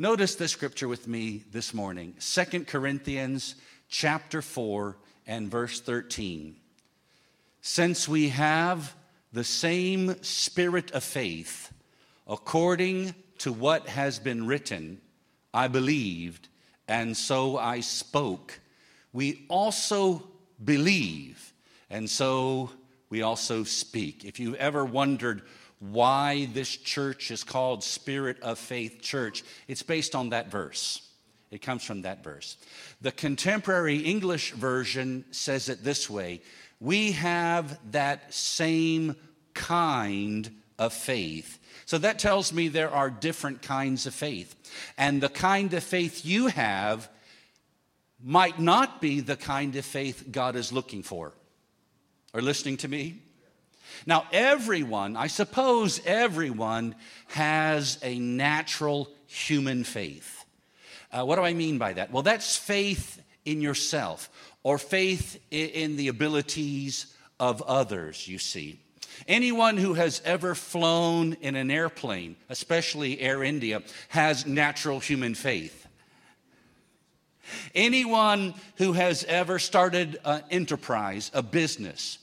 Notice this scripture with me this morning. 2 Corinthians chapter 4 and verse 13. Since we have the same spirit of faith, according to what has been written, I believed, and so I spoke. We also believe, and so we also speak. If you've ever wondered why this church is called Spirit of Faith Church, it's based on that verse. It comes from that verse. The contemporary English version says it this way: we have that same kind of faith. So that tells me there are different kinds of faith. And the kind of faith you have might not be the kind of faith God is looking for. Are you listening to me? Now, everyone, I suppose everyone has a natural human faith. What do I mean by that? Well, that's faith in yourself or faith in the abilities of others, you see. Anyone who has ever flown in an airplane, especially Air India, has natural human faith. Anyone who has ever started an enterprise, a business,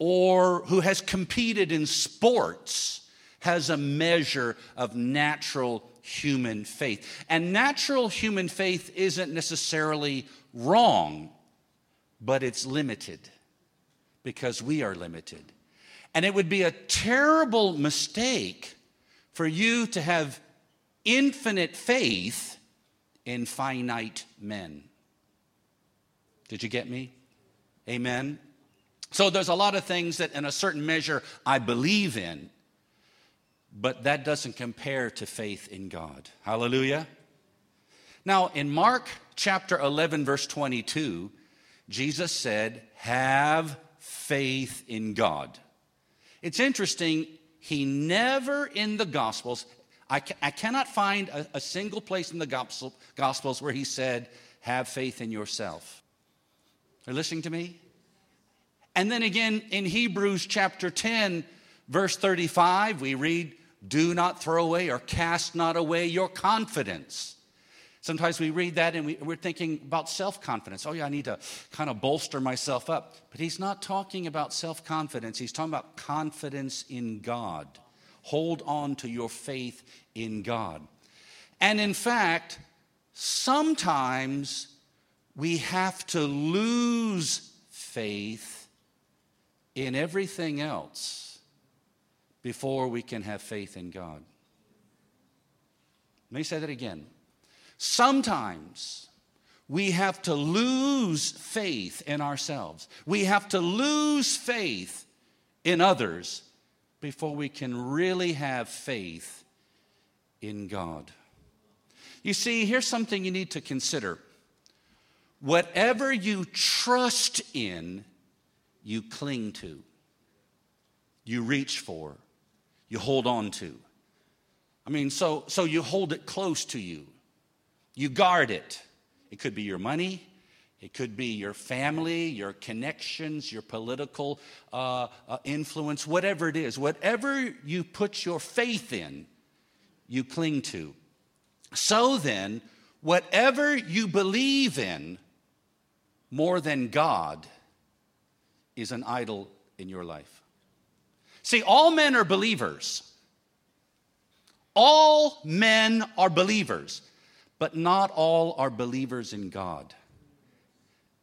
or who has competed in sports has a measure of natural human faith. And natural human faith isn't necessarily wrong, but it's limited because we are limited. And it would be a terrible mistake for you to have infinite faith in finite men. Did you get me? Amen. So there's a lot of things that in a certain measure I believe in, but that doesn't compare to faith in God. Hallelujah. Now in Mark chapter 11 verse 22, Jesus said, have faith in God. It's interesting, he never in the Gospels, I cannot find a single place in the Gospels where he said, have faith in yourself. Are you listening to me? And then again, in Hebrews chapter 10, verse 35, we read, do not throw away or cast not away your confidence. Sometimes we read that and we're thinking about self-confidence. Oh yeah, I need to kind of bolster myself up. But he's not talking about self-confidence. He's talking about confidence in God. Hold on to your faith in God. And in fact, sometimes we have to lose faith in everything else before we can have faith in God. Let me say that again. Sometimes we have to lose faith in ourselves. We have to lose faith in others before we can really have faith in God. You see, here's something you need to consider. Whatever you trust in, you cling to, you reach for, you hold on to. I mean, so you hold it close to you. You guard it. It could be your money. It could be your family, your connections, your political influence, whatever it is. Whatever you put your faith in, you cling to. So then, whatever you believe in more than God is an idol in your life. See, all men are believers. All men are believers, but not all are believers in God.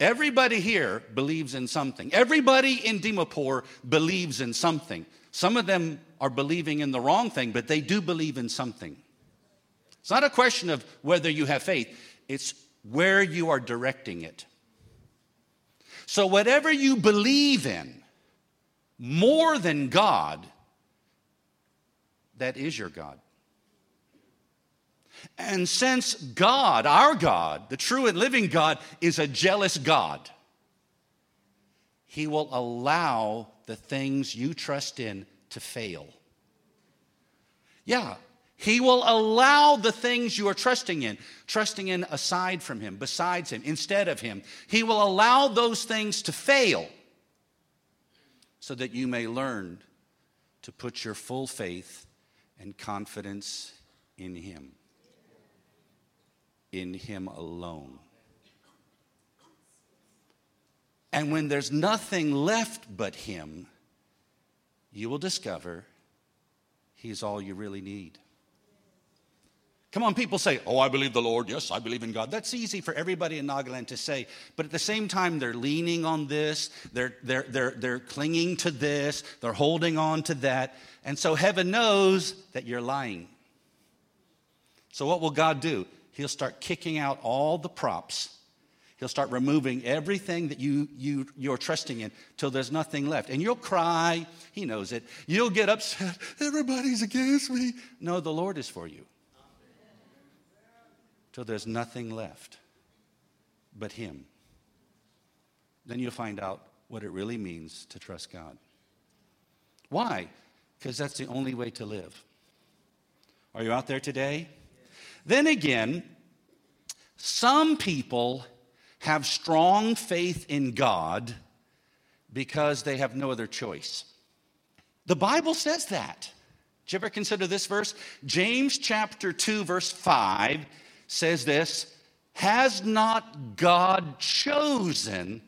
Everybody here believes in something. Everybody in Dimapur believes in something. Some of them are believing in the wrong thing, but they do believe in something. It's not a question of whether you have faith. It's where you are directing it. So whatever you believe in, more than God, that is your God. And since God, our God, the true and living God, is a jealous God, he will allow the things you trust in to fail. Yeah, he will allow the things you are trusting in aside from him, besides him, instead of him. He will allow those things to fail so that you may learn to put your full faith and confidence in him. in him alone. And when there's nothing left but him, you will discover he's all you really need. Come on, people say, oh, I believe the Lord. Yes, I believe in God. That's easy for everybody in Nagaland to say. But at the same time, they're leaning on this. They're clinging to this. They're holding on to that. And so heaven knows that you're lying. So what will God do? He'll start kicking out all the props. He'll start removing everything that you're trusting in till there's nothing left. And you'll cry. He knows it. You'll get upset. Everybody's against me. No, the Lord is for you. So there's nothing left but him. Then you'll find out what it really means to trust God. Why? Because that's the only way to live. Are you out there today? Yes. Then again, some people have strong faith in God because they have no other choice. The Bible says that. Did you ever consider this verse? James chapter 2, verse 5 says this, has not God chosen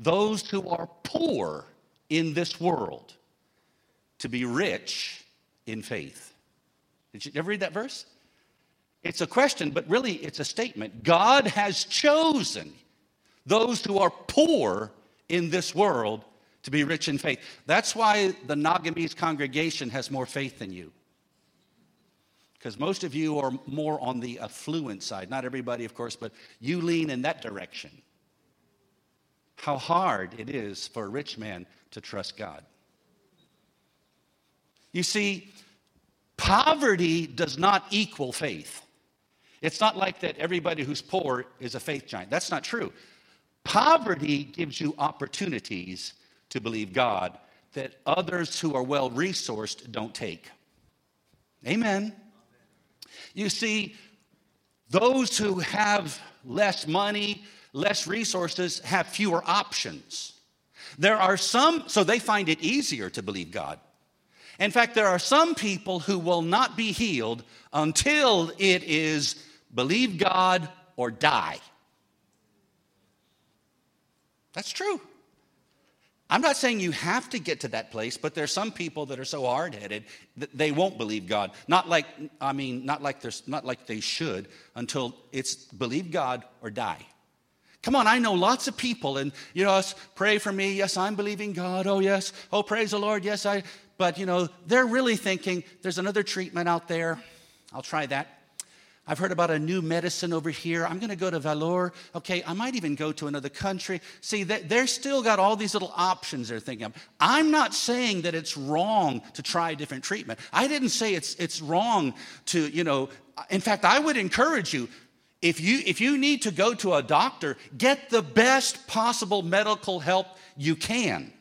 those who are poor in this world to be rich in faith? Did you ever read that verse? It's a question, but really it's a statement. God has chosen those who are poor in this world to be rich in faith. That's why the Nagamese congregation has more faith than you. Because most of you are more on the affluent side. Not everybody, of course, but you lean in that direction. How hard it is for a rich man to trust God. You see, poverty does not equal faith. It's not like that everybody who's poor is a faith giant. That's not true. Poverty gives you opportunities to believe God that others who are well-resourced don't take. Amen. You see, those who have less money, less resources, have fewer options. There are some, so they find it easier to believe God. In fact, there are some people who will not be healed until it is believe God or die. That's true. I'm not saying you have to get to that place, but there's some people that are so hard-headed that they won't believe God. Not like they should until it's believe God or die. Come on, I know lots of people, and you know, pray for me. Yes, I'm believing God. Oh yes. Oh, praise the Lord. Yes, I. But you know, they're really thinking there's another treatment out there. I'll try that. I've heard about a new medicine over here. I'm going to go to Valor. Okay, I might even go to another country. See, they're still got all these little options they're thinking of. I'm not saying that it's wrong to try different treatment. I didn't say it's wrong to, you know. In fact, I would encourage you, if you need to go to a doctor, get the best possible medical help you can.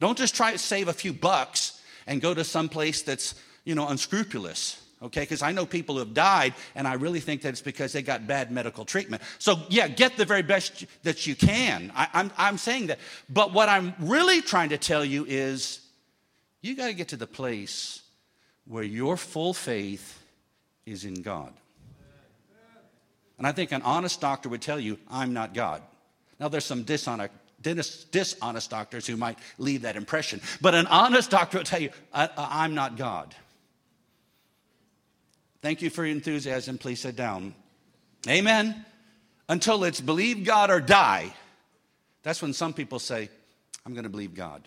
Don't just try to save a few bucks and go to some place that's, you know, unscrupulous. Okay, because I know people who have died, and I really think that it's because they got bad medical treatment. So, yeah, get the very best that you can. I'm saying that. But what I'm really trying to tell you is you got to get to the place where your full faith is in God. And I think an honest doctor would tell you, I'm not God. Now, there's some dishonest doctors who might leave that impression. But an honest doctor will tell you, I'm not God. Thank you for your enthusiasm. Please sit down. Amen. Until it's believe God or die. That's when some people say, I'm going to believe God.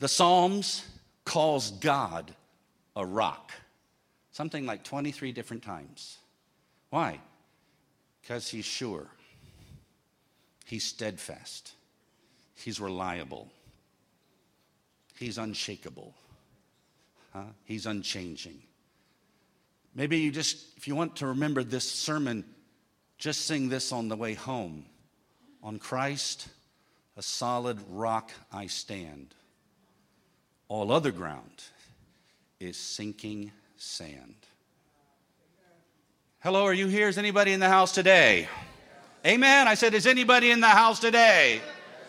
The Psalms calls God a rock. Something like 23 different times. Why? Because he's sure. He's steadfast. He's reliable. He's unshakable. He's unchanging. Maybe you just, if you want to remember this sermon, just sing this on the way home. On Christ, a solid rock I stand. All other ground is sinking sand. Hello, are you here? Is anybody in the house today? Amen. I said, is anybody in the house today?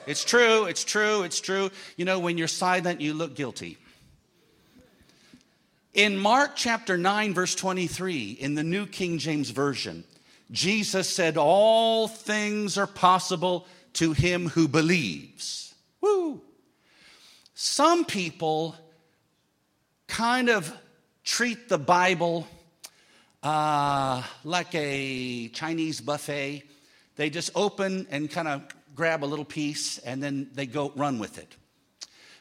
It's true, it's true, it's true. You know, when you're silent, you look guilty. In Mark chapter 9, verse 23, in the New King James Version, Jesus said, all things are possible to him who believes. Woo! Some people kind of treat the Bible like a Chinese buffet. They just open and kind of grab a little piece and then they go run with it.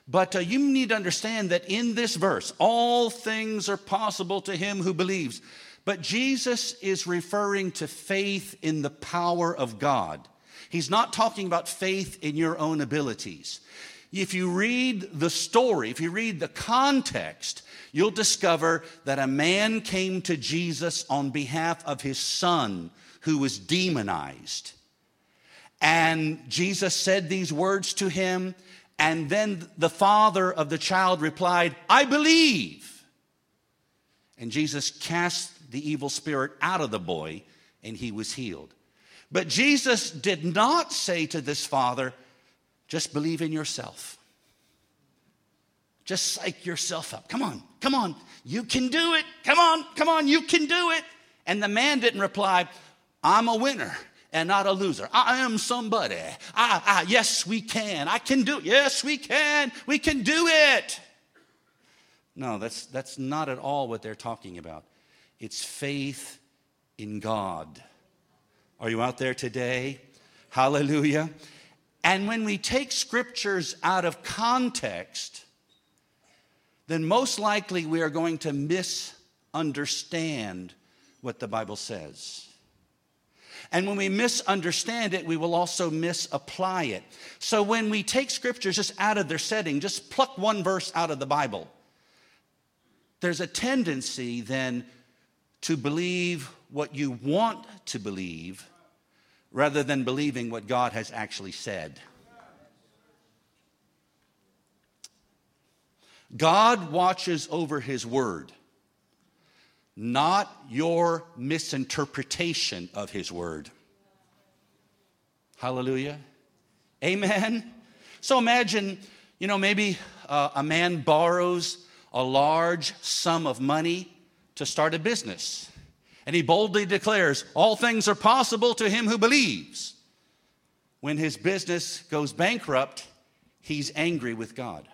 But you need to understand that in this verse, all things are possible to him who believes. But Jesus is referring to faith in the power of God. He's not talking about faith in your own abilities. If you read the story, if you read the context, you'll discover that a man came to Jesus on behalf of his son who was demonized. And Jesus said these words to him, and then the father of the child replied, I believe. And Jesus cast the evil spirit out of the boy, and he was healed. But Jesus did not say to this father, just believe in yourself. Just psych yourself up. Come on, come on. You can do it. Come on, come on. You can do it. And the man didn't reply, I'm a winner and not a loser. I am somebody. Yes, we can. I can do it. Yes, we can. We can do it. No, that's not at all what they're talking about. It's faith in God. Are you out there today? Hallelujah. And when we take scriptures out of context, then most likely we are going to misunderstand what the Bible says. And when we misunderstand it, we will also misapply it. So when we take scriptures just out of their setting, just pluck one verse out of the Bible, there's a tendency then to believe what you want to believe rather than believing what God has actually said. God watches over his word, not your misinterpretation of his word. Hallelujah. Amen. So imagine, maybe a man borrows a large sum of money to start a business. And he boldly declares, all things are possible to him who believes. When his business goes bankrupt, he's angry with God.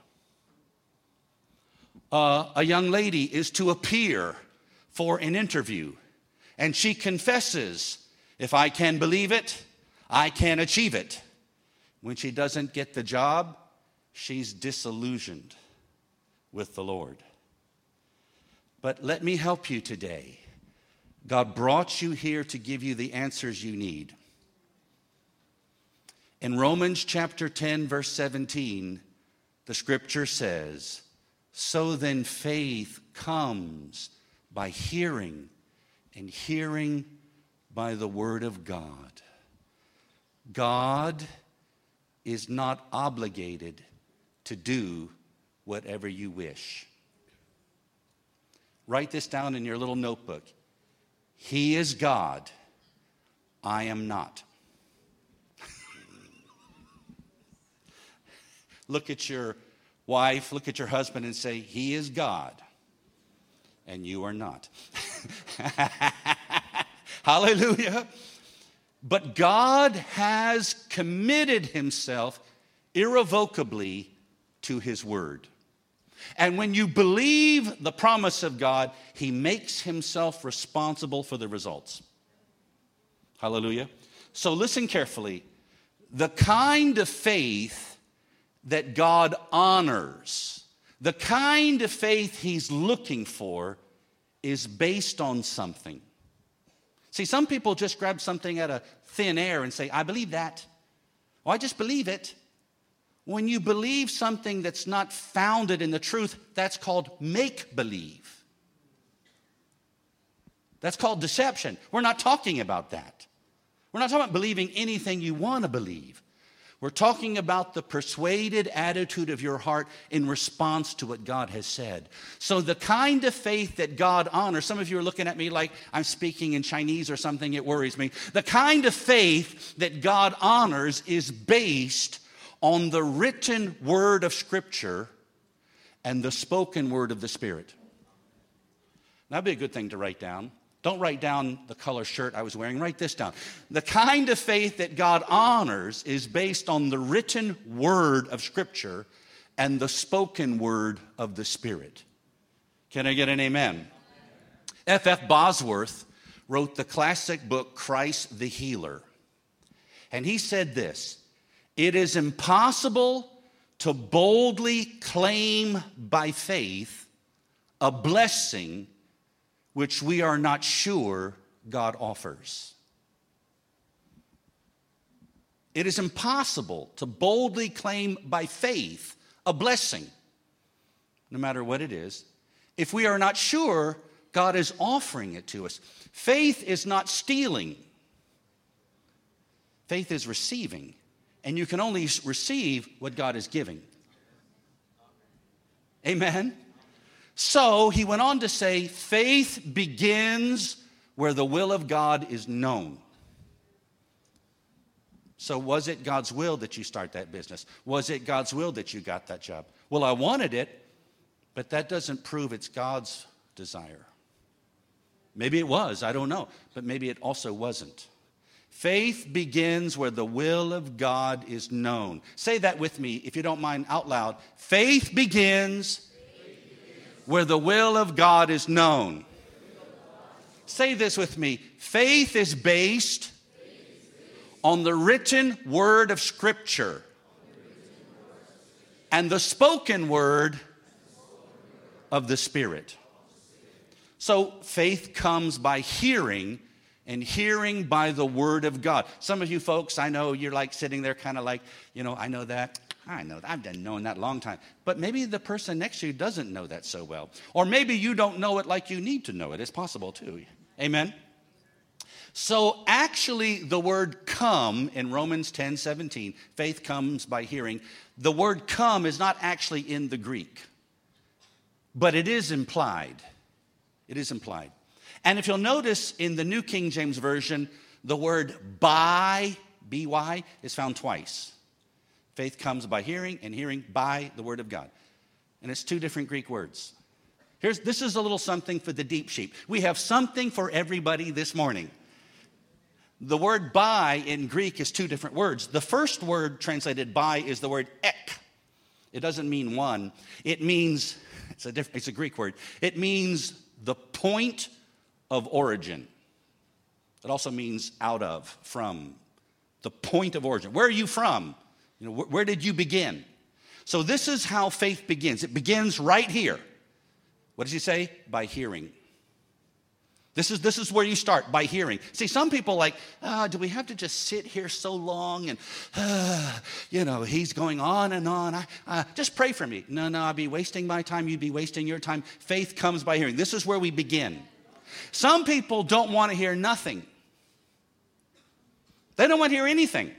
A young lady is to appear for an interview, and she confesses, if I can believe it, I can achieve it. When she doesn't get the job, she's disillusioned with the Lord. But let me help you today. God brought you here to give you the answers you need. In Romans chapter 10, verse 17, the scripture says, so then faith comes by hearing, and hearing by the word of God. God is not obligated to do whatever you wish. Write this down in your little notebook. He is God. I am not. Look at your wife, look at your husband and say, he is God and you are not. Hallelujah. But God has committed himself irrevocably to his word. And when you believe the promise of God, he makes himself responsible for the results. Hallelujah. So listen carefully. The kind of faith that God honors, the kind of faith he's looking for, is based on something. See, some people just grab something out of thin air and say, I believe that. Or I just believe it. When you believe something that's not founded in the truth, that's called make-believe. That's called deception. We're not talking about that. We're not talking about believing anything you want to believe. We're talking about the persuaded attitude of your heart in response to what God has said. So the kind of faith that God honors, some of you are looking at me like I'm speaking in Chinese or something, it worries me. The kind of faith that God honors is based on the written word of Scripture and the spoken word of the Spirit. That'd be a good thing to write down. Don't write down the color shirt I was wearing. Write this down. The kind of faith that God honors is based on the written word of Scripture and the spoken word of the Spirit. Can I get an amen? F.F. Bosworth wrote the classic book, Christ the Healer. And he said this, "It is impossible to boldly claim by faith a blessing which we are not sure God offers." It is impossible to boldly claim by faith a blessing, no matter what it is, if we are not sure God is offering it to us. Faith is not stealing. Faith is receiving, and you can only receive what God is giving. Amen? So he went on to say, faith begins where the will of God is known. So was it God's will that you start that business? Was it God's will that you got that job? Well, I wanted it, but that doesn't prove it's God's desire. Maybe it was, I don't know, but maybe it also wasn't. Faith begins where the will of God is known. Say that with me, if you don't mind, out loud. Faith begins where the will of God is known. Say this with me. Faith is based on the written word of Scripture and the spoken word of the Spirit. So faith comes by hearing, and hearing by the word of God. Some of you folks, I know you're like sitting there kind of like, you know, I know that. I've been knowing that a long time. But maybe the person next to you doesn't know that so well. Or maybe you don't know it like you need to know it. It's possible too. Amen? So actually the word come in Romans 10:17, faith comes by hearing. The word come is not actually in the Greek, but it is implied. It is implied. And if you'll notice in the New King James Version, the word by, B-Y, is found twice. Faith comes by hearing, and hearing by the word of God. And it's two different Greek words. This is a little something for the deep sheep. We have something for everybody this morning. The word by in Greek is two different words. The first word translated by is the word ek. It doesn't mean one. It means, it's a Greek word. It means the point of origin. It also means out of, from, the point of origin. Where are you from? You know, where did you begin? So this is how faith begins. It begins right here. What does he say? By hearing. This is where you start, by hearing. See, some people like, do we have to just sit here so long? And, he's going on and on. Just pray for me. No, I'd be wasting my time. You'd be wasting your time. Faith comes by hearing. This is where we begin. Some people don't want to hear nothing. They don't want to hear anything.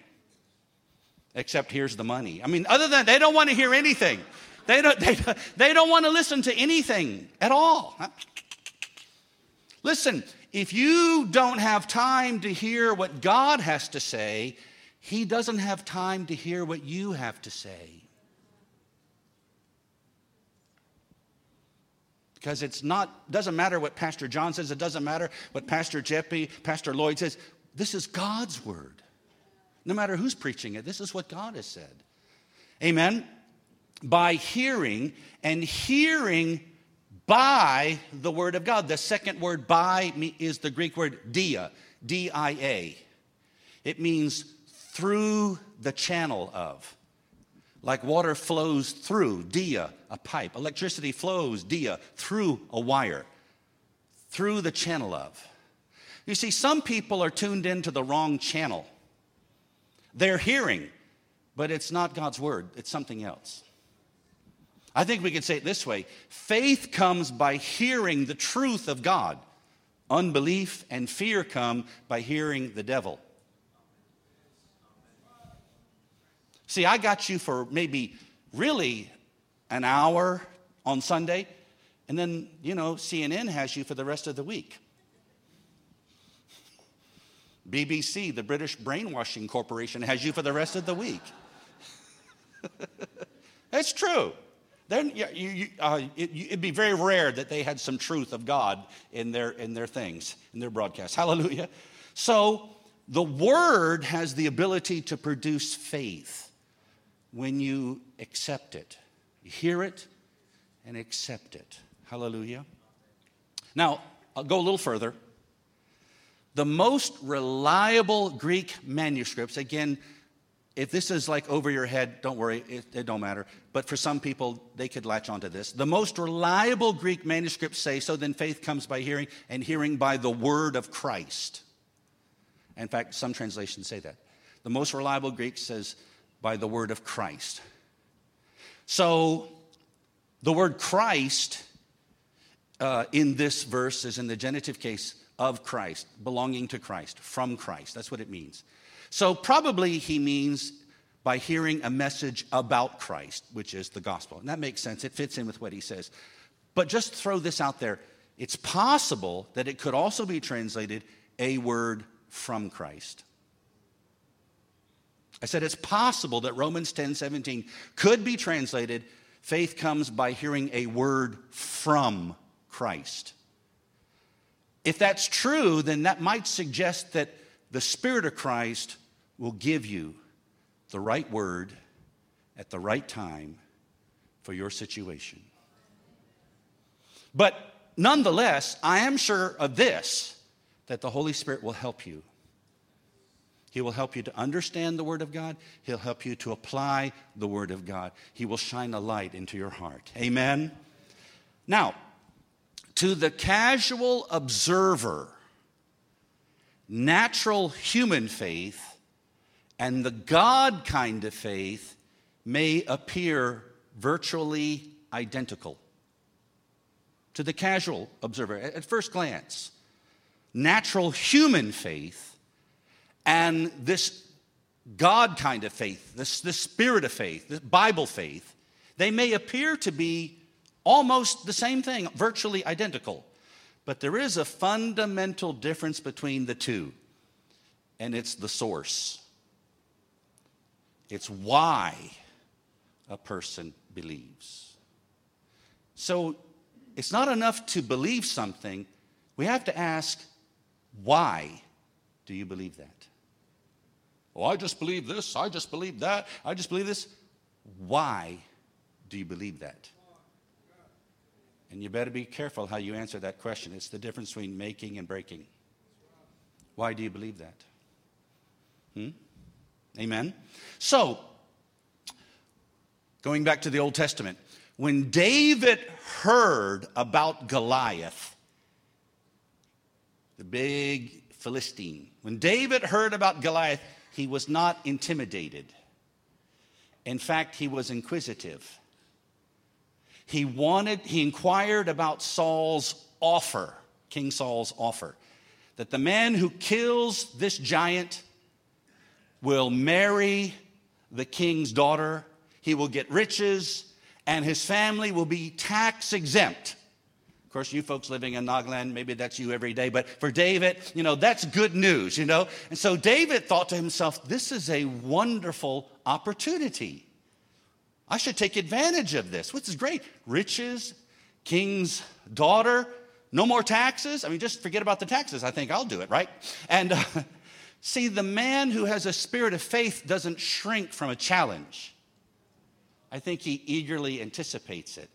Except here's the money. I mean, other than they don't want to hear anything. They don't want to listen to anything at all. Listen, if you don't have time to hear what God has to say, He doesn't have time to hear what you have to say. Because doesn't matter what Pastor John says. It doesn't matter what Pastor Jeppy, Pastor Lloyd says. This is God's word. No matter who's preaching it, this is what God has said. Amen? By hearing, and hearing by the word of God. The second word by is the Greek word dia, D-I-A. It means through the channel of. Like water flows through, dia, a pipe. Electricity flows, dia, through a wire, through the channel of. You see, some people are tuned into the wrong channel. They're hearing, but it's not God's word. It's something else. I think we could say it this way. Faith comes by hearing the truth of God. Unbelief and fear come by hearing the devil. See, I got you for maybe really an hour on Sunday, and then, CNN has you for the rest of the week. BBC, the British Brainwashing Corporation, has you for the rest of the week. That's true. Then it'd be very rare that they had some truth of God in their things, in their broadcasts. Hallelujah. So the word has the ability to produce faith when you accept it. You hear it and accept it. Hallelujah. Now, I'll go a little further. The most reliable Greek manuscripts, again, if this is like over your head, don't worry, it don't matter. But for some people, they could latch onto this. The most reliable Greek manuscripts say, so then faith comes by hearing, and hearing by the word of Christ. In fact, some translations say that. The most reliable Greek says, by the word of Christ. So, the word Christ in this verse is in the genitive case of Christ, belonging to Christ, from Christ. That's what it means. So probably he means by hearing a message about Christ, which is the gospel. And that makes sense. It fits in with what he says. But just throw this out there. It's possible that it could also be translated a word from Christ. I said it's possible that Romans 10:17 could be translated, faith comes by hearing a word from Christ. If that's true, then that might suggest that the Spirit of Christ will give you the right word at the right time for your situation. But nonetheless, I am sure of this, that the Holy Spirit will help you. He will help you to understand the Word of God. He'll help you to apply the Word of God. He will shine a light into your heart. Amen? Now, to the casual observer, natural human faith and the God kind of faith may appear virtually identical. To the casual observer, at first glance, natural human faith and this God kind of faith, this spirit of faith, this Bible faith, they may appear to be almost the same thing, virtually identical. But there is a fundamental difference between the two, and it's the source. It's why a person believes. So it's not enough to believe something. We have to ask, why do you believe that? Oh, I just believe this, I just believe that, I just believe this. Why do you believe that? And you better be careful how you answer that question. It's the difference between making and breaking. Why do you believe that? Amen? So, going back to the Old Testament, when David heard about Goliath, the big Philistine, when David heard about Goliath, he was not intimidated. In fact, he was inquisitive. He inquired about Saul's offer, King Saul's offer, that the man who kills this giant will marry the king's daughter, he will get riches, and his family will be tax exempt. Of course, you folks living in Nagaland, maybe that's you every day, but for David, that's good news, And so David thought to himself, this is a wonderful opportunity. I should take advantage of this. This is great. Riches, king's daughter, no more taxes. I mean, just forget about the taxes. I think I'll do it, right? And see, the man who has a spirit of faith doesn't shrink from a challenge. I think he eagerly anticipates it.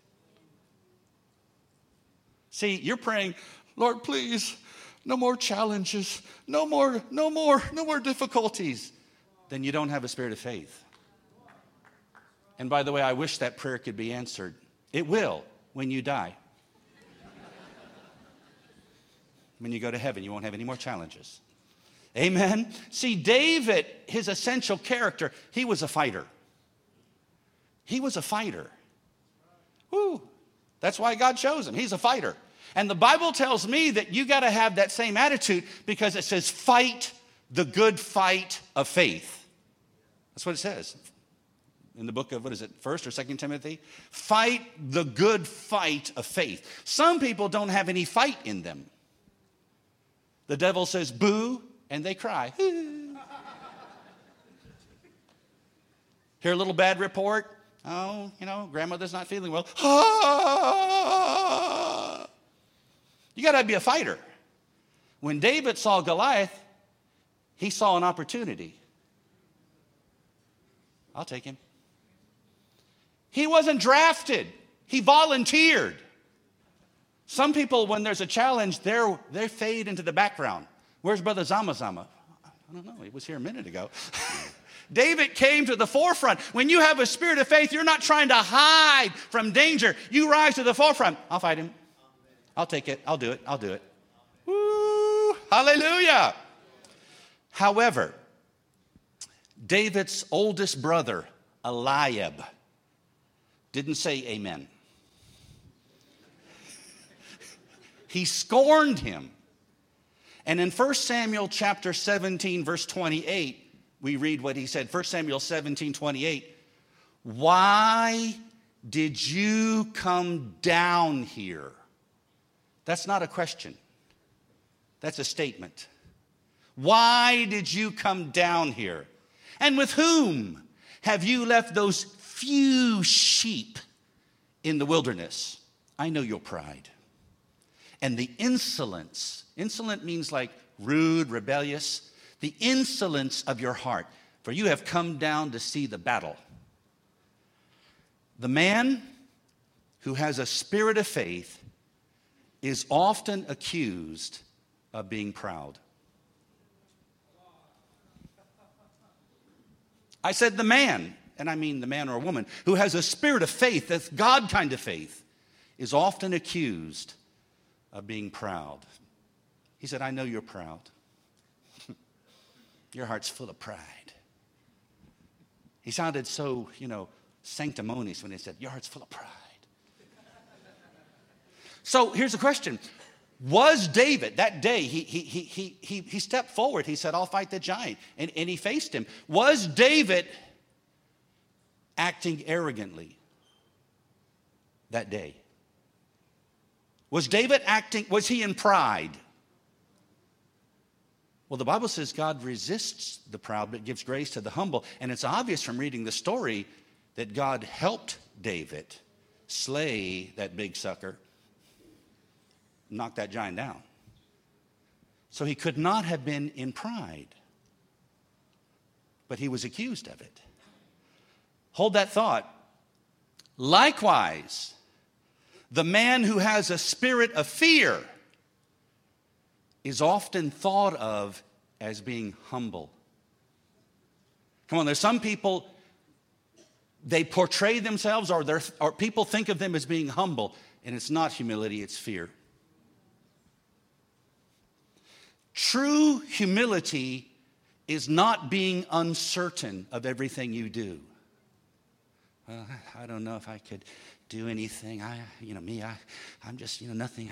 See, you're praying, Lord, please, no more challenges, no more difficulties. Then you don't have a spirit of faith. And by the way, I wish that prayer could be answered. It will when you die. When you go to heaven, you won't have any more challenges. Amen? See, David, his essential character, he was a fighter. He was a fighter. Woo! That's why God chose him. He's a fighter. And the Bible tells me that you got to have that same attitude because it says, fight the good fight of faith. That's what it says. In the book of, 1 or 2 Timothy? Fight the good fight of faith. Some people don't have any fight in them. The devil says, boo, and they cry. Hear a little bad report? Oh, you know, grandmother's not feeling well. Ah! You got to be a fighter. When David saw Goliath, he saw an opportunity. I'll take him. He wasn't drafted. He volunteered. Some people, when there's a challenge, they fade into the background. Where's Brother Zama Zama? I don't know. He was here a minute ago. David came to the forefront. When you have a spirit of faith, you're not trying to hide from danger. You rise to the forefront. I'll fight him. I'll take it. I'll do it. I'll do it. Woo! Hallelujah. However, David's oldest brother, Eliab, didn't say amen. He scorned him. And in 1 Samuel chapter 17, verse 28, we read what he said. 1 Samuel 17, 28. Why did you come down here? That's not a question. That's a statement. Why did you come down here? And with whom have you left those few sheep in the wilderness? I know your pride. And the insolence. Insolent means like rude, rebellious. The insolence of your heart. For you have come down to see the battle. The man who has a spirit of faith is often accused of being proud. I said the man, and I mean the man or a woman, who has a spirit of faith, that's God kind of faith, is often accused of being proud. He said, I know you're proud. Your heart's full of pride. He sounded so, sanctimonious when he said, your heart's full of pride. So here's the question. Was David, that day, he stepped forward. He said, I'll fight the giant. And he faced him. Was David acting arrogantly that day? Was he in pride? Well, the Bible says God resists the proud but gives grace to the humble. And it's obvious from reading the story that God helped David slay that big sucker, knock that giant down. So he could not have been in pride, but he was accused of it. Hold that thought. Likewise, the man who has a spirit of fear is often thought of as being humble. Come on, there's some people, they portray themselves or people think of them as being humble, and it's not humility, it's fear. True humility is not being uncertain of everything you do. Well, I don't know if I could do anything. I'm just nothing.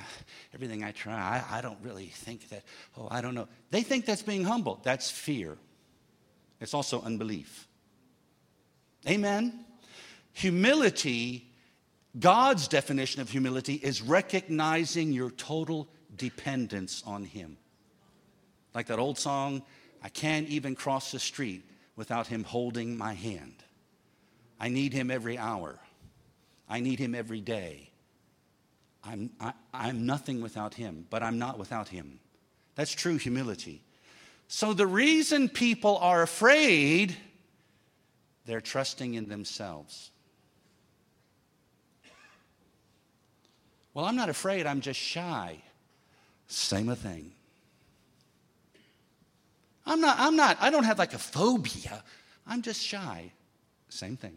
Everything I try, I don't really think that. Oh, I don't know. They think that's being humble. That's fear. It's also unbelief. Amen. Humility, God's definition of humility is recognizing your total dependence on Him. Like that old song, I can't even cross the street without Him holding my hand. I need Him every hour. I need Him every day. I'm nothing without Him, but I'm not without Him. That's true humility. So the reason people are afraid, they're trusting in themselves. Well, I'm not afraid, I'm just shy. Same a thing. I don't have like a phobia. I'm just shy. Same thing.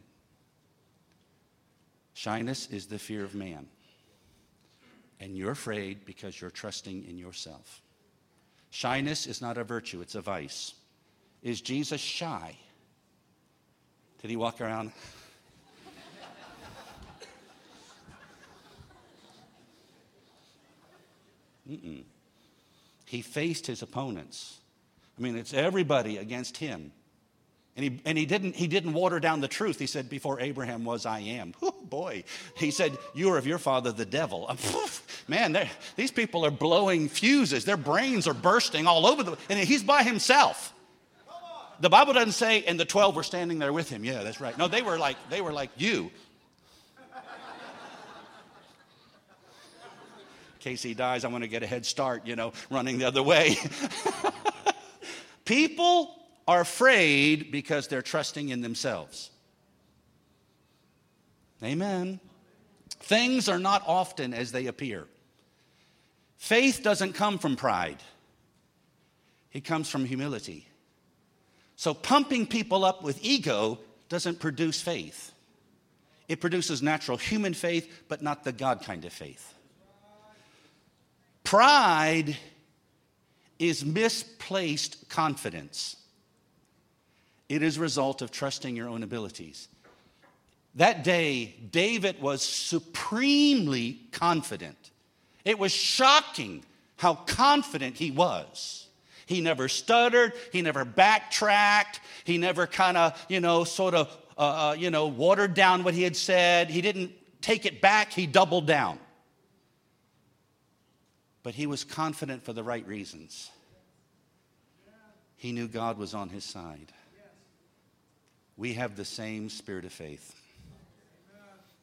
Shyness is the fear of man. And you're afraid because you're trusting in yourself. Shyness is not a virtue, it's a vice. Is Jesus shy? Did He walk around? He faced His opponents. I mean, it's everybody against Him. And he didn't water down the truth. He said, before Abraham was, I am. Oh, boy. He said, you are of your father, the devil. Man, these people are blowing fuses. Their brains are bursting all over. And he's by himself. The Bible doesn't say, and the 12 were standing there with him. Yeah, that's right. No, they were like you. In case he dies, I want to get a head start, running the other way. People are afraid because they're trusting in themselves. Amen. Things are not often as they appear. Faith doesn't come from pride. It comes from humility. So pumping people up with ego doesn't produce faith. It produces natural human faith, but not the God kind of faith. Pride is misplaced confidence. It is a result of trusting your own abilities. That day, David was supremely confident. It was shocking how confident he was. He never stuttered. He never backtracked. He never watered down what he had said. He didn't take it back. He doubled down. But he was confident for the right reasons. He knew God was on his side. We have the same spirit of faith.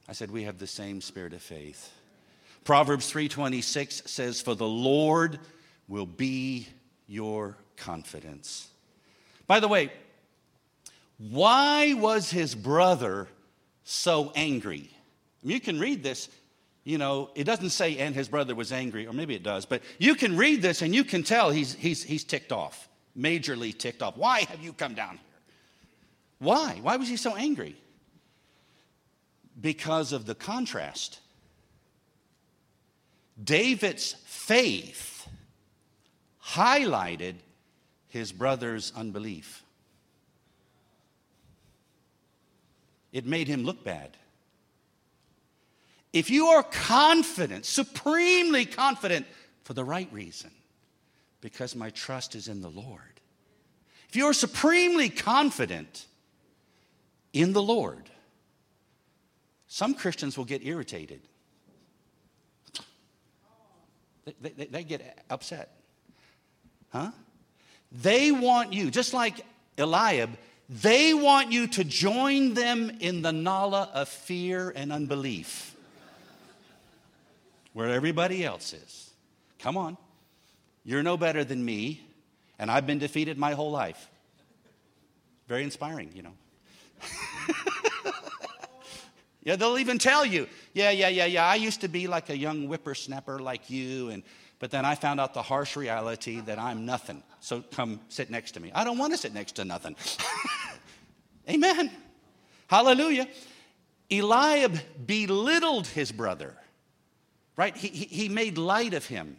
I said we have the same spirit of faith. Proverbs 3:26 says, "For the Lord will be your confidence." By the way, why was his brother so angry? I mean, you can read this, it doesn't say, and his brother was angry, or maybe it does, but you can read this and you can tell he's ticked off, majorly ticked off. Why have you come down here? Why? Why was he so angry? Because of the contrast. David's faith highlighted his brother's unbelief. It made him look bad. If you are confident, supremely confident, for the right reason, because my trust is in the Lord. If you are supremely confident in the Lord, some Christians will get irritated. They get upset. Huh? They want you, just like Eliab, they want you to join them in the nala of fear and unbelief, where everybody else is. Come on. You're no better than me, and I've been defeated my whole life. Very inspiring, Yeah, they'll even tell you, I used to be like a young whippersnapper like you, but then I found out the harsh reality that I'm nothing. So come sit next to me. I don't want to sit next to nothing. Amen. Hallelujah. Eliab belittled his brother, right? He made light of him.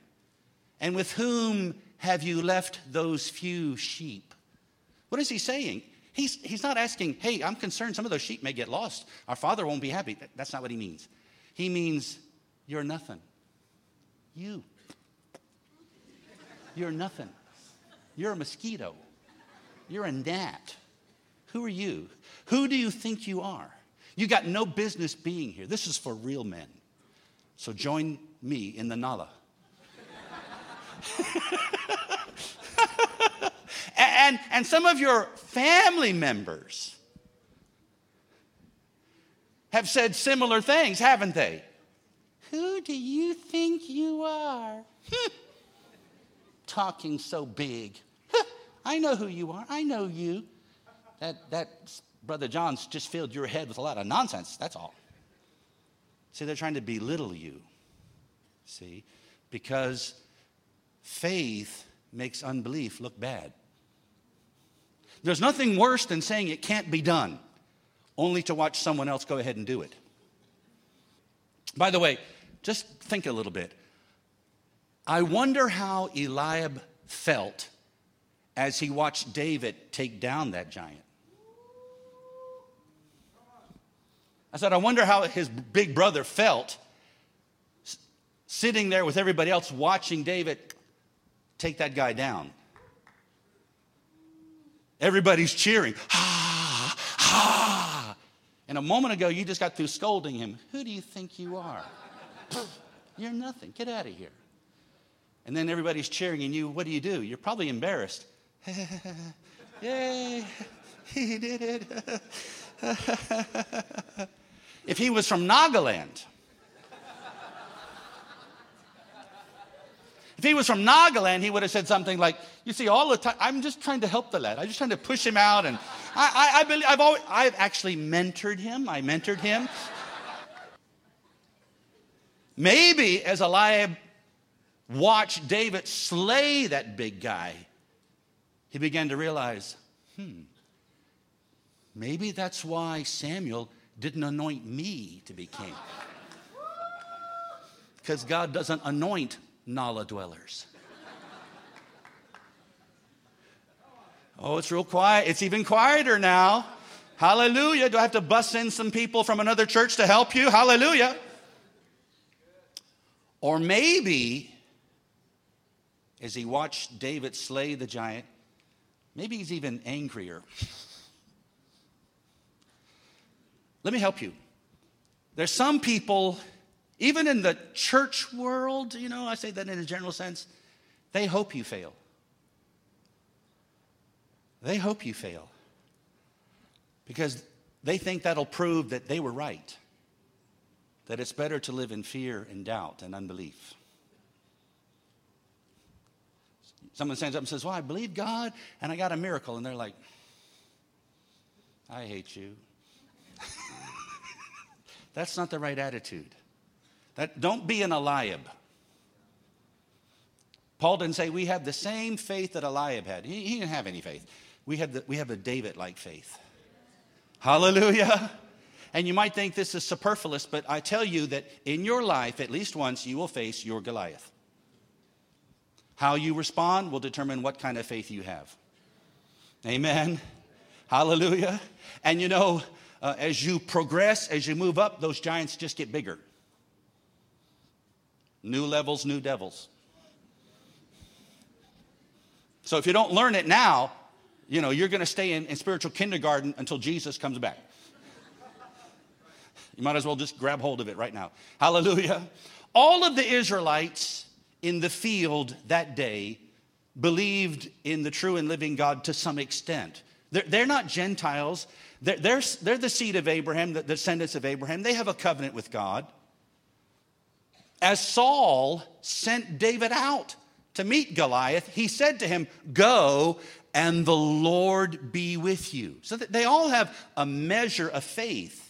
And with whom have you left those few sheep? What is he saying? He's not asking, hey, I'm concerned some of those sheep may get lost. Our father won't be happy. That's not what he means. He means, you're nothing. You're nothing. You're a mosquito. You're a gnat. Who are you? Who do you think you are? You got no business being here. This is for real men. So join me in the nala. And some of your family members have said similar things, haven't they? Who do you think you are? Talking so big. I know who you are. I know you. That Brother John's just filled your head with a lot of nonsense. That's all. See, they're trying to belittle you. See? Because faith makes unbelief look bad. There's nothing worse than saying it can't be done, only to watch someone else go ahead and do it. By the way, just think a little bit. I wonder how Eliab felt as he watched David take down that giant. I said, I wonder how his big brother felt sitting there with everybody else watching David take that guy down. Everybody's cheering. Ah, ah. And a moment ago, you just got through scolding him. Who do you think you are? You're nothing. Get out of here. And then everybody's cheering, and you, what do? You're probably embarrassed. Yay, he did it. If he was from Nagaland. If he was from Nagaland, he would have said something like, you see, all the time, I'm just trying to help the lad. I'm just trying to push him out. And I've actually mentored him. I mentored him. Maybe as Eliab watched David slay that big guy, he began to realize, maybe that's why Samuel didn't anoint me to be king. Because God doesn't anoint Nala dwellers. Oh, it's real quiet. It's even quieter now. Hallelujah. Do I have to bust in some people from another church to help you? Hallelujah. Or maybe, as he watched David slay the giant, maybe he's even angrier. Let me help you. There's some people, even in the church world, you know, I say that in a general sense, they hope you fail. They hope you fail because they think that'll prove that they were right, that it's better to live in fear and doubt and unbelief. Someone stands up and says, well, I believe God and I got a miracle. And they're like, I hate you. That's not the right attitude. Don't be an Eliab. Paul didn't say we have the same faith that Eliab had. He didn't have any faith. We have a David-like faith. Hallelujah. And you might think this is superfluous, but I tell you that in your life, at least once, you will face your Goliath. How you respond will determine what kind of faith you have. Amen. Hallelujah. And you know, as you progress, as you move up, those giants just get bigger. New levels, new devils. So if you don't learn it now, you know, you're going to stay in spiritual kindergarten until Jesus comes back. You might as well just grab hold of it right now. Hallelujah. All of the Israelites in the field that day believed in the true and living God to some extent. They're not Gentiles. They're the seed of Abraham, the descendants of Abraham. They have a covenant with God. As Saul sent David out to meet Goliath, he said to him, go and the Lord be with you. So they all have a measure of faith.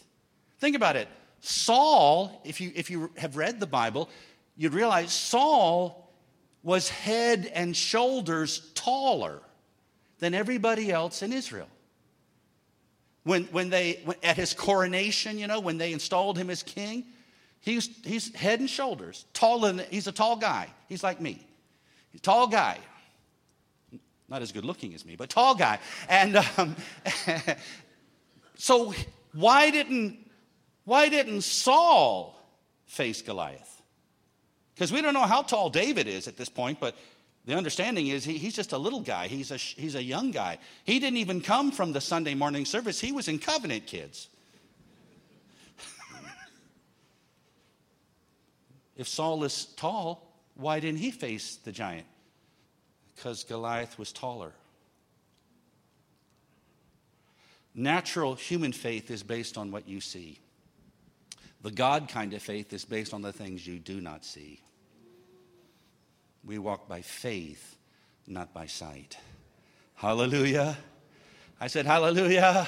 Think about it. Saul, if you have read the Bible, you'd realize Saul was head and shoulders taller than everybody else in Israel. When at his coronation, you know, when they installed him as king, He's head and shoulders, taller than, he's a tall guy. He's like me. He's a tall guy. Not as good looking as me, but tall guy. And so why didn't Saul face Goliath? Because we don't know how tall David is at this point, but the understanding is he's just a little guy. He's a young guy. He didn't even come from the Sunday morning service. He was in Covenant Kids. If Saul is tall, why didn't he face the giant? Because Goliath was taller. Natural human faith is based on what you see. The God kind of faith is based on the things you do not see. We walk by faith, not by sight. Hallelujah. I said hallelujah.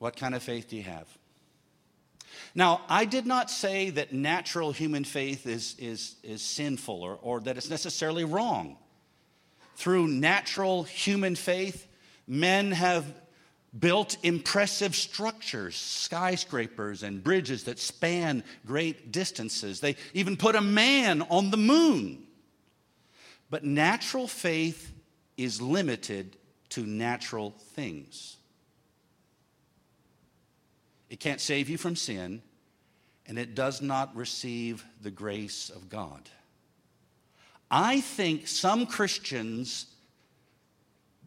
What kind of faith do you have? Now, I did not say that natural human faith is sinful or that it's necessarily wrong. Through natural human faith, men have built impressive structures, skyscrapers and bridges that span great distances. They even put a man on the moon. But natural faith is limited to natural things. It can't save you from sin, and it does not receive the grace of God. I think some Christians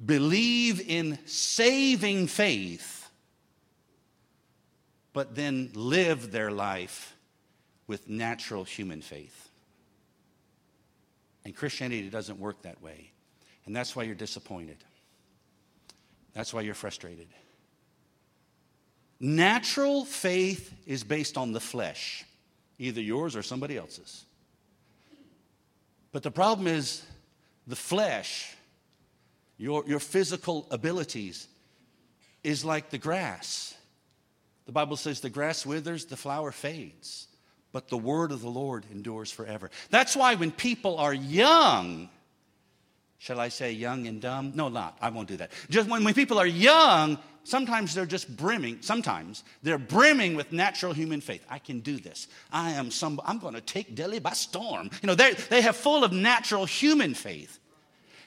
believe in saving faith, but then live their life with natural human faith. And Christianity doesn't work that way. And that's why you're disappointed. That's why you're frustrated. Natural faith is based on the flesh, either yours or somebody else's. But the problem is the flesh, your physical abilities, is like the grass. The Bible says the grass withers, the flower fades, but the word of the Lord endures forever. That's why when people are young, shall I say young and dumb? No, not. I won't do that. Just when people are young, sometimes they're just brimming. Sometimes they're brimming with natural human faith. I can do this. I'm going to take Delhi by storm. You know, they have full of natural human faith.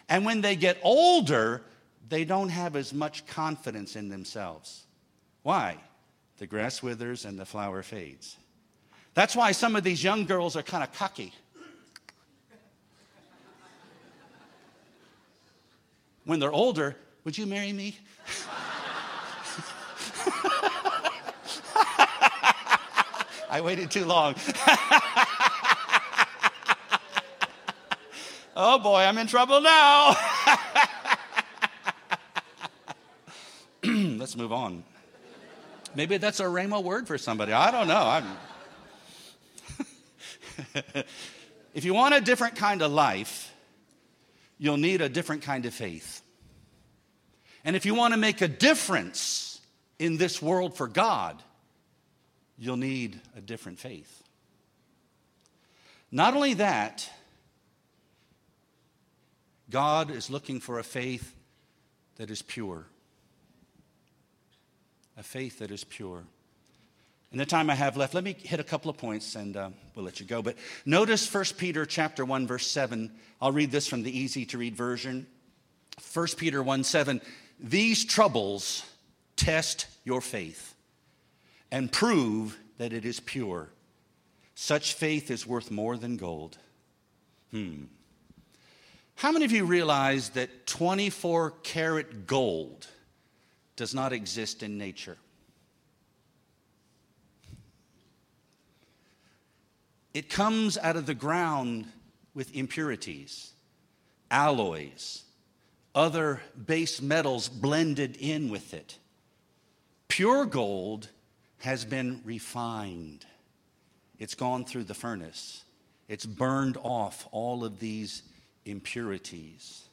And when they get older, they don't have as much confidence in themselves. Why? The grass withers and the flower fades. That's why some of these young girls are kind of cocky. When they're older, would you marry me? I waited too long. Oh boy, I'm in trouble now. Let's move on. Maybe that's a rhema word for somebody. I don't know. If you want a different kind of life, you'll need a different kind of faith. And if you want to make a difference in this world for God, you'll need a different faith. Not only that, God is looking for a faith that is pure. A faith that is pure. In the time I have left, let me hit a couple of points and we'll let you go. But notice 1 Peter chapter 1, verse 7. I'll read this from the easy-to-read version. 1 Peter 1, 7. These troubles test your faith and prove that it is pure. Such faith is worth more than gold. How many of you realize that 24-karat gold does not exist in nature? It comes out of the ground with impurities, alloys, other base metals blended in with it. Pure gold has been refined. It's gone through the furnace. It's burned off all of these impurities.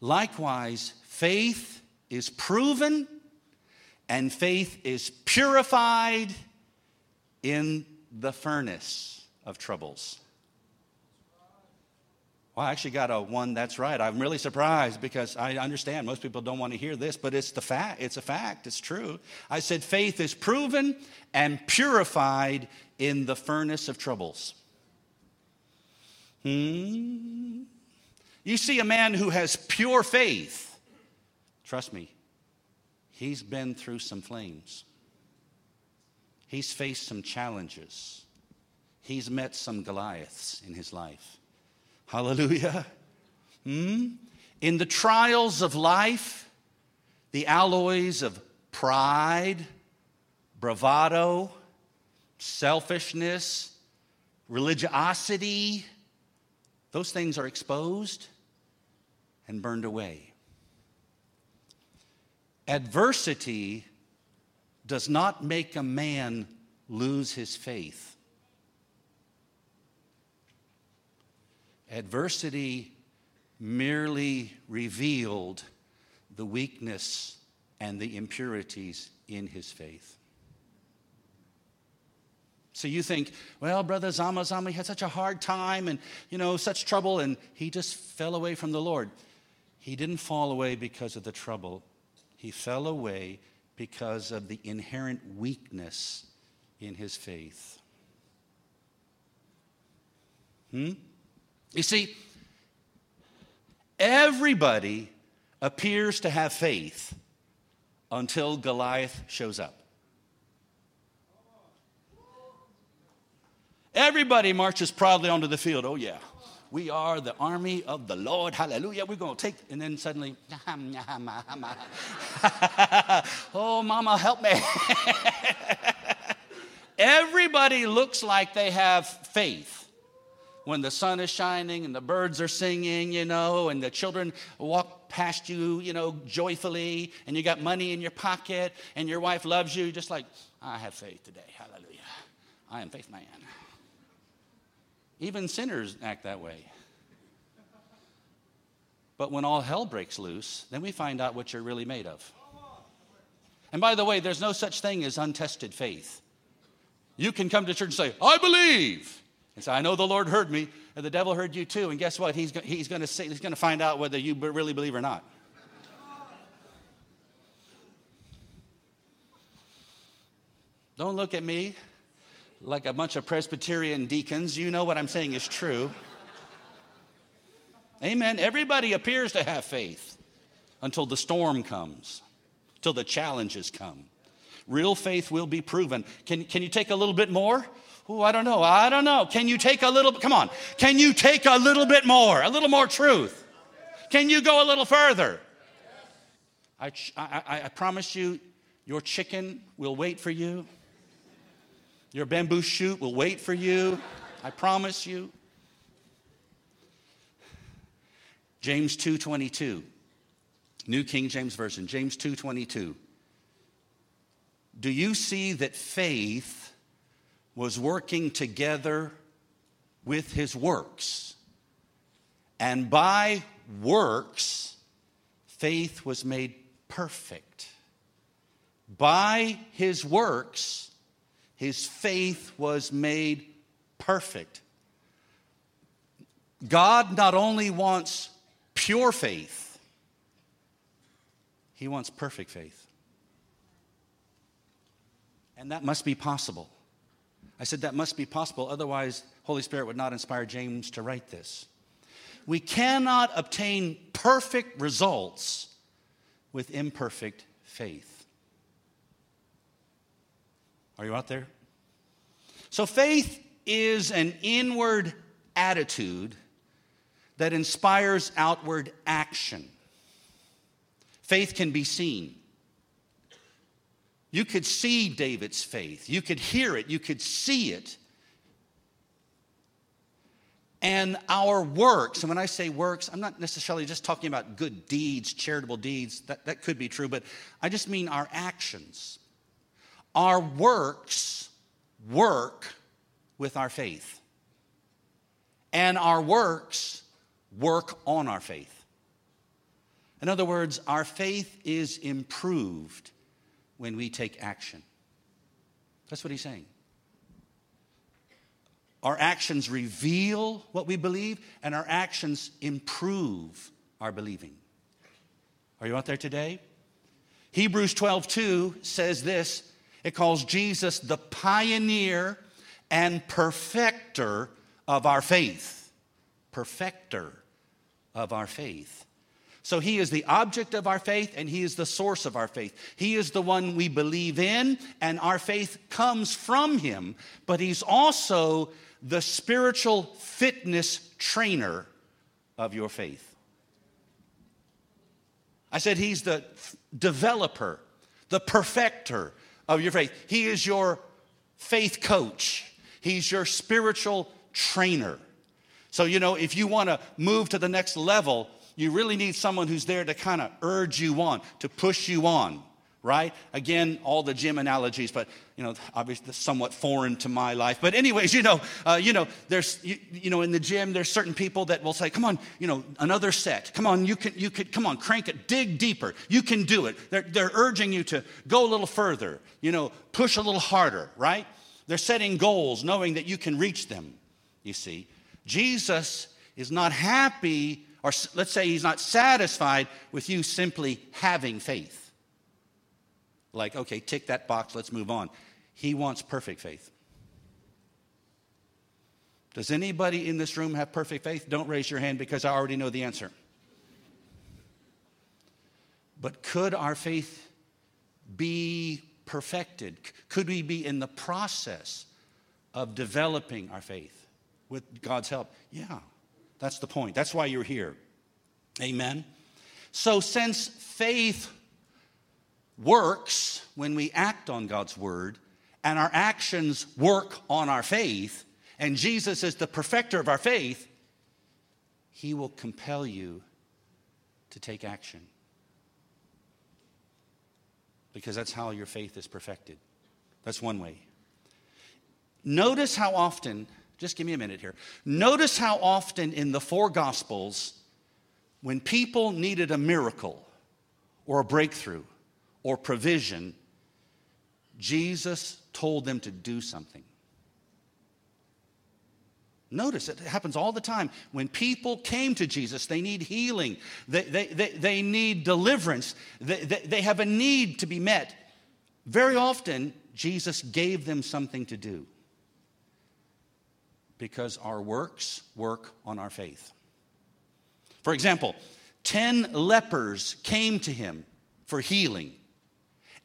Likewise, faith is proven and faith is purified in the furnace of troubles. Well, I actually got a one that's right. I'm really surprised because I understand most people don't want to hear this, but it's a fact, it's true. I said faith is proven and purified in the furnace of troubles. You see a man who has pure faith, trust me, he's been through some flames. He's faced some challenges. He's met some Goliaths in his life. Hallelujah. In the trials of life, the alloys of pride, bravado, selfishness, religiosity, those things are exposed and burned away. Adversity does not make a man lose his faith. Adversity merely revealed the weakness and the impurities in his faith. So you think, well, Brother Zama had such a hard time and, you know, such trouble, and he just fell away from the Lord. He didn't fall away because of the trouble. He fell away because of the inherent weakness in his faith. You see, everybody appears to have faith until Goliath shows up. Everybody marches proudly onto the field. Oh, yeah. We are the army of the Lord. Hallelujah. We're going to take. And then suddenly, oh, mama, help me. Everybody looks like they have faith when the sun is shining and the birds are singing, you know, and the children walk past you, you know, joyfully, and you got money in your pocket, and your wife loves you, just like, I have faith today. Hallelujah. I am faith man. Even sinners act that way. But when all hell breaks loose, then we find out what you're really made of. And by the way, there's no such thing as untested faith. You can come to church and say, I believe. And say, I know the Lord heard me, and the devil heard you too. And guess what? He's going to find out whether you really believe or not. Don't look at me like a bunch of Presbyterian deacons. You know what I'm saying is true. Amen. Everybody appears to have faith until the storm comes, till the challenges come. Real faith will be proven. Can you take a little bit more? Oh, I don't know. Can you take a little bit more? A little more truth? Can you go a little further? I promise you, your chicken will wait for you. Your bamboo shoot will wait for you. I promise you. James 2:22, New King James Version, James 2:22. Do you see that faith was working together with his works? And by works, faith was made perfect. By his works, his faith was made perfect. God not only wants pure faith, he wants perfect faith. And that must be possible. I said that must be possible, otherwise Holy Spirit would not inspire James to write this. We cannot obtain perfect results with imperfect faith. Are you out there? So faith is an inward attitude that inspires outward action. Faith can be seen. You could see David's faith. You could hear it. You could see it. And our works, and when I say works, I'm not necessarily just talking about good deeds, charitable deeds. That could be true, but I just mean our actions. Our works work with our faith. And our works work on our faith. In other words, our faith is improved when we take action. That's what he's saying. Our actions reveal what we believe, and our actions improve our believing. Are you out there today? Hebrews 12:2 says this. It calls Jesus the pioneer and perfecter of our faith. Perfecter of our faith. So he is the object of our faith, and he is the source of our faith. He is the one we believe in, and our faith comes from him, but he's also the spiritual fitness trainer of your faith. I said he's the developer, the perfecter of your faith. He is your faith coach. He's your spiritual trainer. So, you know, if you want to move to the next level, you really need someone who's there to kind of urge you on, to push you on, right? Again, all the gym analogies, but, you know, obviously somewhat foreign to my life. But anyways, there's, in the gym, there's certain people that will say, come on, another set. Come on, you could, come on, crank it, dig deeper. You can do it. They're urging you to go a little further, push a little harder, right? They're setting goals, knowing that you can reach them, you see. Jesus is not happy, or let's say he's not satisfied with you simply having faith. Like, okay, tick that box, let's move on. He wants perfect faith. Does anybody in this room have perfect faith? Don't raise your hand because I already know the answer. But could our faith be perfected? Could we be in the process of developing our faith with God's help? Yeah. That's the point. That's why you're here. Amen. So since faith works when we act on God's word, and our actions work on our faith, and Jesus is the perfecter of our faith, he will compel you to take action. Because that's how your faith is perfected. That's one way. Notice how often, just give me a minute here. Notice how often in the four Gospels, when people needed a miracle or a breakthrough or provision, Jesus told them to do something. Notice, it happens all the time. When people came to Jesus, they need healing. They need deliverance. They have a need to be met. Very often, Jesus gave them something to do. Because our works work on our faith. For example, 10 lepers came to him for healing.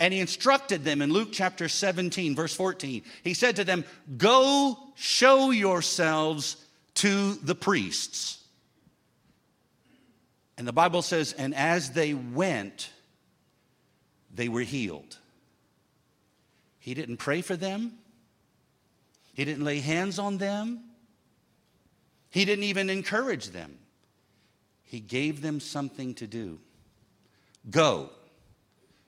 And he instructed them in Luke chapter 17, verse 14. He said to them, "Go show yourselves to the priests." And the Bible says, and as they went, they were healed. He didn't pray for them. He didn't lay hands on them. He didn't even encourage them. He gave them something to do. Go.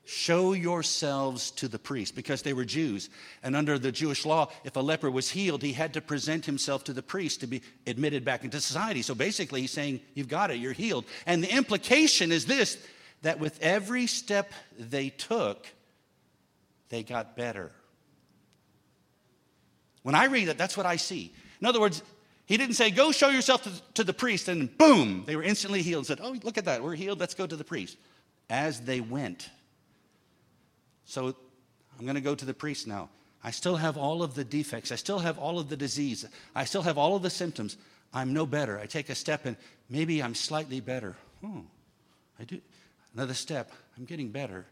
Show yourselves to the priest, because they were Jews. And under the Jewish law, if a leper was healed, he had to present himself to the priest to be admitted back into society. So basically, he's saying, you've got it, you're healed. And the implication is this, that with every step they took, they got better. When I read it, that's what I see. In other words, he didn't say, go show yourself to the priest, and boom, they were instantly healed. Said, oh, look at that, we're healed, let's go to the priest. As they went. So I'm going to go to the priest now. I still have all of the defects. I still have all of the disease. I still have all of the symptoms. I'm no better. I take a step and maybe I'm slightly better. Oh, I do. Another step. I'm getting better.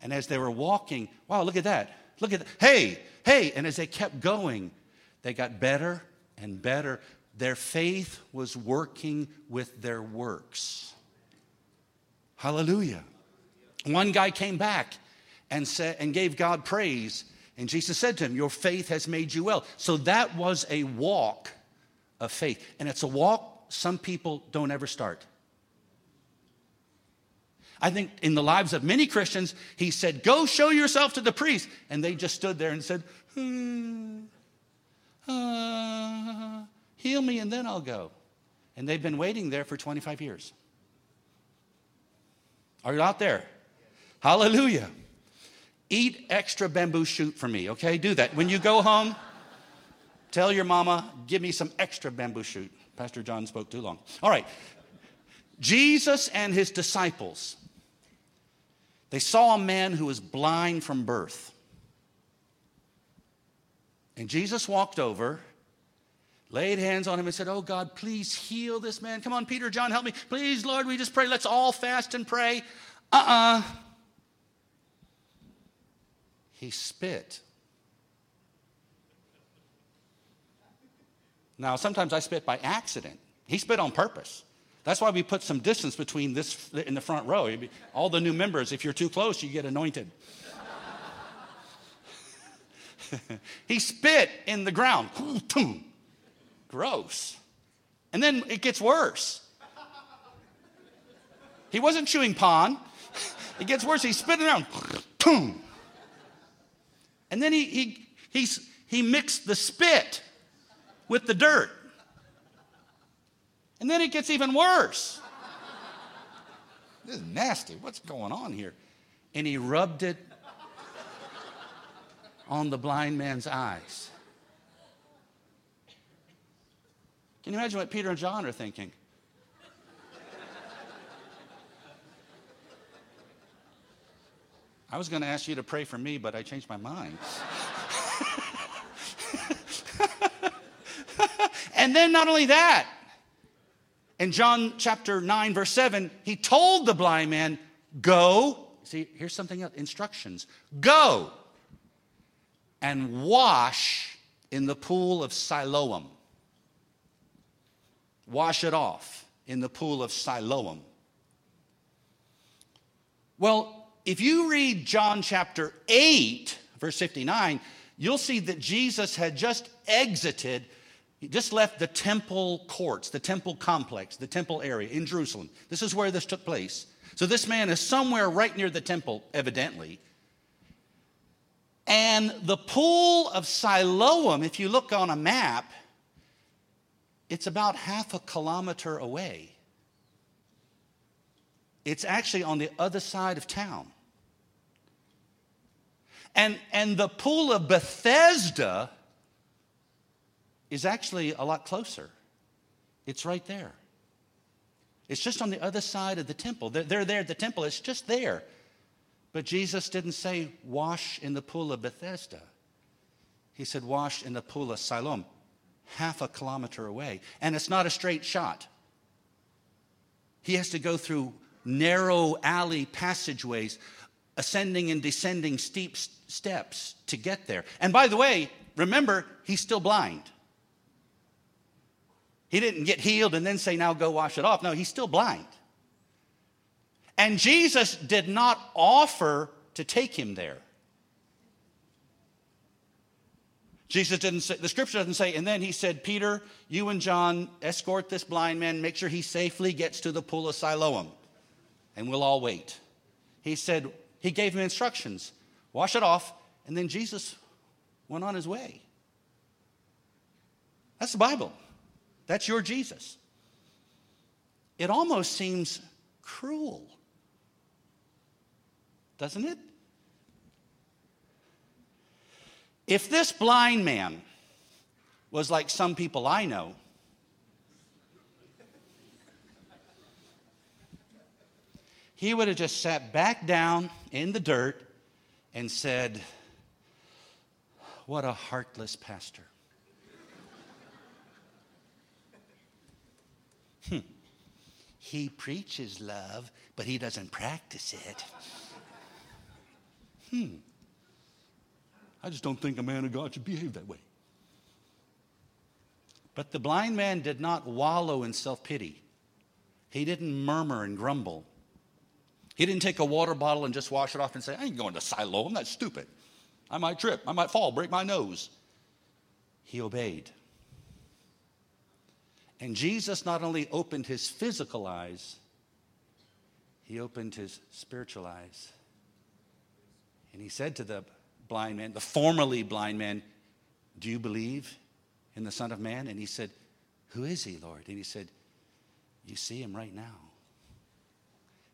And as they were walking, wow, look at that. Look at that. Hey, hey. And as they kept going, they got better and better. Their faith was working with their works. Hallelujah. One guy came back and said, and gave God praise. And Jesus said to him, your faith has made you well. So that was a walk of faith. And it's a walk some people don't ever start. I think in the lives of many Christians, he said, go show yourself to the priest. And they just stood there and said, heal me and then I'll go. And they've been waiting there for 25 years. Are you out there? Hallelujah. Eat extra bamboo shoot for me, okay? Do that. When you go home, tell your mama, give me some extra bamboo shoot. Pastor John spoke too long. All right. Jesus and his disciples, they saw a man who was blind from birth. And Jesus walked over, laid hands on him and said, oh God, please heal this man. Come on, Peter, John, help me. Please, Lord, we just pray. Let's all fast and pray. He spit. Now, sometimes I spit by accident. He spit on purpose. That's why we put some distance between this in the front row. All the new members, if you're too close, you get anointed. He spit in the ground. Gross. And then it gets worse. He wasn't chewing pond. It gets worse. He spit around. Boom. And then he mixed the spit with the dirt. And then it gets even worse. This is nasty. What's going on here? And he rubbed it on the blind man's eyes. Can you imagine what Peter and John are thinking? I was going to ask you to pray for me, but I changed my mind. And then not only that, in John chapter 9, verse 7, he told the blind man, go. See, here's something else, instructions. Go and wash in the pool of Siloam. Wash it off in the pool of Siloam. Well, if you read John chapter 8, verse 59, you'll see that Jesus had just exited He just left the temple courts, the temple complex, the temple area in Jerusalem. This is where this took place. So this man is somewhere right near the temple, evidently. And the pool of Siloam, if you look on a map, it's about half a kilometer away. It's actually on the other side of town. And the pool of Bethesda is actually a lot closer. It's right there. It's just on the other side of the temple. They're there at the temple. It's just there. But Jesus didn't say, wash in the pool of Bethesda. He said, wash in the pool of Siloam, half a kilometer away. And it's not a straight shot. He has to go through narrow alley passageways, ascending and descending steep steps to get there. And by the way, remember, he's still blind. He didn't get healed and then say, now go wash it off. No, he's still blind. And Jesus did not offer to take him there. Jesus didn't say, the scripture doesn't say, and then he said, Peter, you and John, escort this blind man, make sure he safely gets to the pool of Siloam, and we'll all wait. He said, he gave him instructions, wash it off, and then Jesus went on his way. That's the Bible. That's your Jesus. It almost seems cruel, doesn't it? If this blind man was like some people I know, he would have just sat back down in the dirt and said, what a heartless pastor. He preaches love, but he doesn't practice it. I just don't think a man of God should behave that way. But the blind man did not wallow in self-pity. He didn't murmur and grumble. He didn't take a water bottle and just wash it off and say, I ain't going to Siloam, that's stupid. I might trip, I might fall, break my nose. He obeyed. And Jesus not only opened his physical eyes, he opened his spiritual eyes. And he said to the blind man, the formerly blind man, do you believe in the Son of Man? And he said, who is he, Lord? And he said, you see him right now.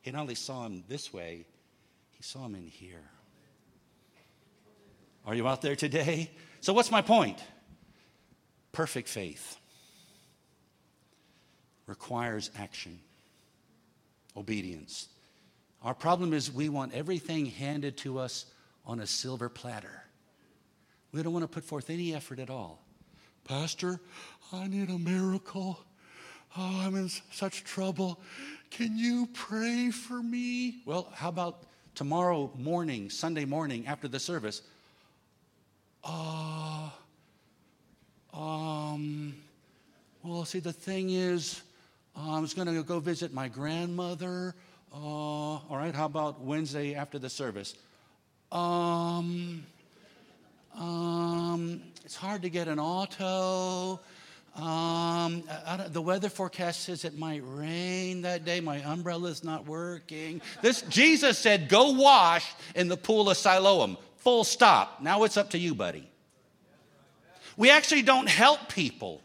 He not only saw him this way, he saw him in here. Are you out there today? So what's my point? Perfect faith requires action, obedience. Our problem is we want everything handed to us on a silver platter. We don't want to put forth any effort at all. Pastor, I need a miracle. Oh, I'm in such trouble. Can you pray for me? Well, how about tomorrow morning, Sunday morning after the service? Well, see, the thing is, I was going to go visit my grandmother. All right, how about Wednesday after the service? It's hard to get an auto. The weather forecast says it might rain that day. My umbrella's not working. This Jesus said, go wash in the pool of Siloam. Full stop. Now it's up to you, buddy. We actually don't help people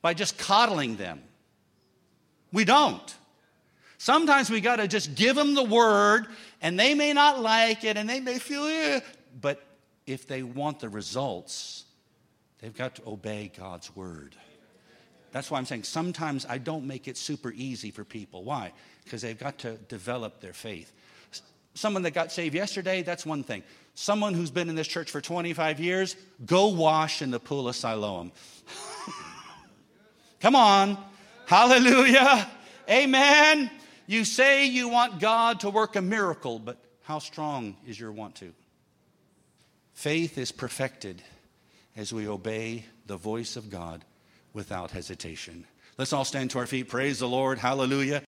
by just coddling them. We don't. Sometimes we got to just give them the word, and they may not like it, and they may feel, but if they want the results, they've got to obey God's word. That's why I'm saying sometimes I don't make it super easy for people. Why? Because they've got to develop their faith. Someone that got saved yesterday, that's one thing. Someone who's been in this church for 25 years, go wash in the pool of Siloam. Come on. Hallelujah. Amen. You say you want God to work a miracle, but how strong is your want to? Faith is perfected as we obey the voice of God without hesitation. Let's all stand to our feet. Praise the Lord. Hallelujah.